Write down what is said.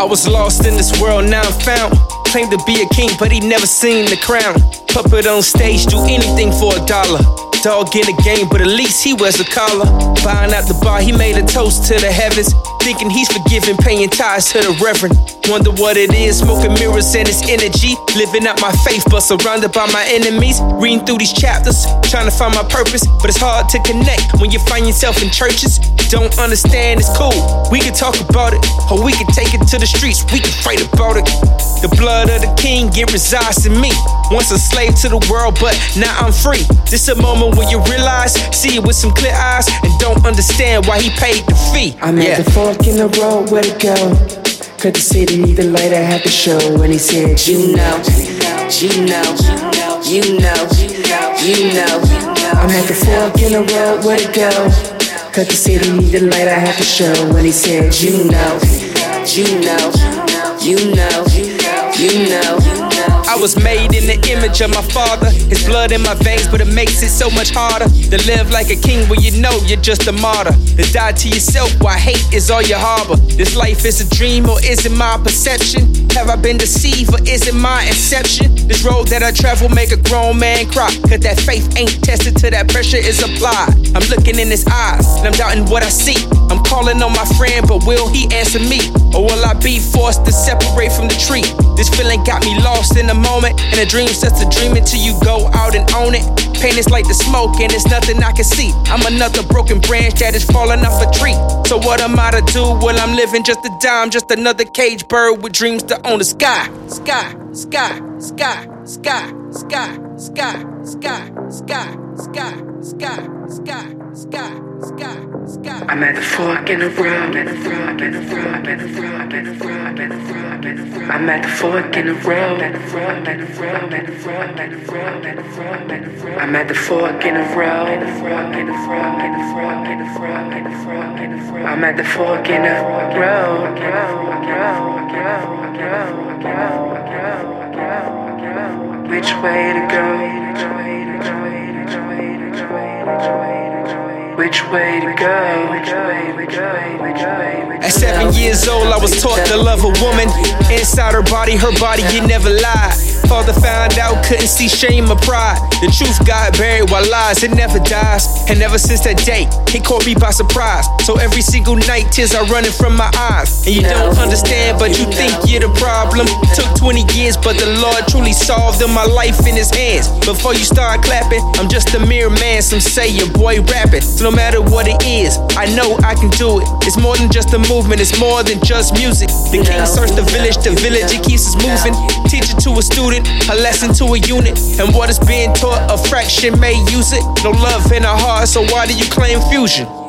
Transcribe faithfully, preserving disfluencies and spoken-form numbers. I was lost in this world, now I'm found. Claimed to be a king, but he never seen the crown. Puppet on stage, do anything for a dollar. Dog in the game, but at least he wears a collar. Buying out the bar, he made a toast to the heavens. Thinking he's forgiven, paying tithes to the reverend. Wonder what it is, smoking mirrors and his energy. Living out my faith, but surrounded by my enemies. Reading through these chapters, trying to find my purpose. But it's hard to connect when you find yourself in churches. Don't understand, it's cool, we can talk about it. Or we can take it to the streets, we can fight about it. The blood of the king, it resides in me. Once a slave to the world, but now I'm free. This a moment when you realize, see it with some clear eyes. And don't understand why he paid the fee. I'm yeah. at the fork in the road, where to go? Cut the city, even later had the show. And he said, you know, you know, you know, you know, I'm at the fork in the road, where to go? Cut the city, even later had the show. And he said, you know, you know, you know, you know. I was made in the image of my father. His blood in my veins, but it makes it so much harder to live like a king when you know you're just a martyr. To die to yourself while hate is all you harbor. This life is a dream, or is it my perception? Have I been deceived, or is it my inception? This road that I travel make a grown man cry, cause that faith ain't tested till that pressure is applied. I'm looking in his eyes, and I'm doubting what I see. I'm calling on my friend, but will he answer me? Or will I be forced to separate from the tree? This feeling got me lost in the moment, and a dream sets a dream until you go out and own it. Pain is like the smoke, and it's nothing I can see. I'm another broken branch that is falling off a tree. So what am I to do? Well, I'm living just a dime, just another cage bird with dreams to own the sky. Sky, sky, sky, sky, sky, sky, sky, sky, sky, sky, sky, sky, sky, sky. I'm at the fork in the road, in the road, in the road, in the road, in the road, in the road, in the road. I'm at the fork in the road, in the road, in the road, in the road, in the road, in the road, in the road. I'm at the fork in the road, in the road, in the road, in the road, in the road, in the road, in the road. I'm at the fork in the road, road, road, road, road, road, road, road, road. Which way to go? Which way to go? Which way to go? Which way to go? At seven years old, I was taught to love a woman. Inside her body, her body, you never lied. Father found out, couldn't see shame or pride. The truth got buried while lies, it never dies. And ever since that day, he caught me by surprise. So every single night, tears are running from my eyes. And you don't understand, but you think you're the problem. It took twenty years, but the Lord truly solved them. My life in his hands. Before you start clapping, I'm just a mere man. Some say your boy rapping. No matter what it is, I know I can do it. It's more than just a movement, it's more than just music. The king searched the village, the village, it keeps us moving. Teach it to a student, a lesson to a unit. And what is being taught, a fraction may use it. No love in our heart, so why do you claim fusion?